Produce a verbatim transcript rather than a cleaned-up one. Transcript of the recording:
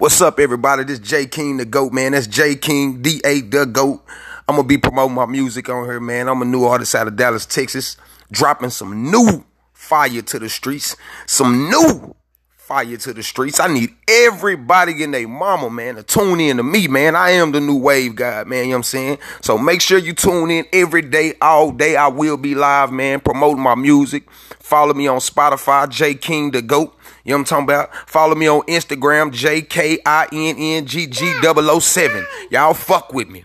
What's up, everybody? This J. King the GOAT, man. That's J. King, D A the GOAT. I'm going to be promoting my music on here, man. I'm a new artist out of Dallas, Texas, dropping some new fire to the streets. Some new fire to the streets. I need everybody and their mama, man, to tune in to me, man. I am the new wave guy, man. You know what I'm saying? So make sure you tune in every day, all day. I will be live, man, promoting my music. Follow me on Spotify, J. King the GOAT. You know what I'm talking about? Follow me on Instagram, J K I N N G G double oh seven. Y'all fuck with me.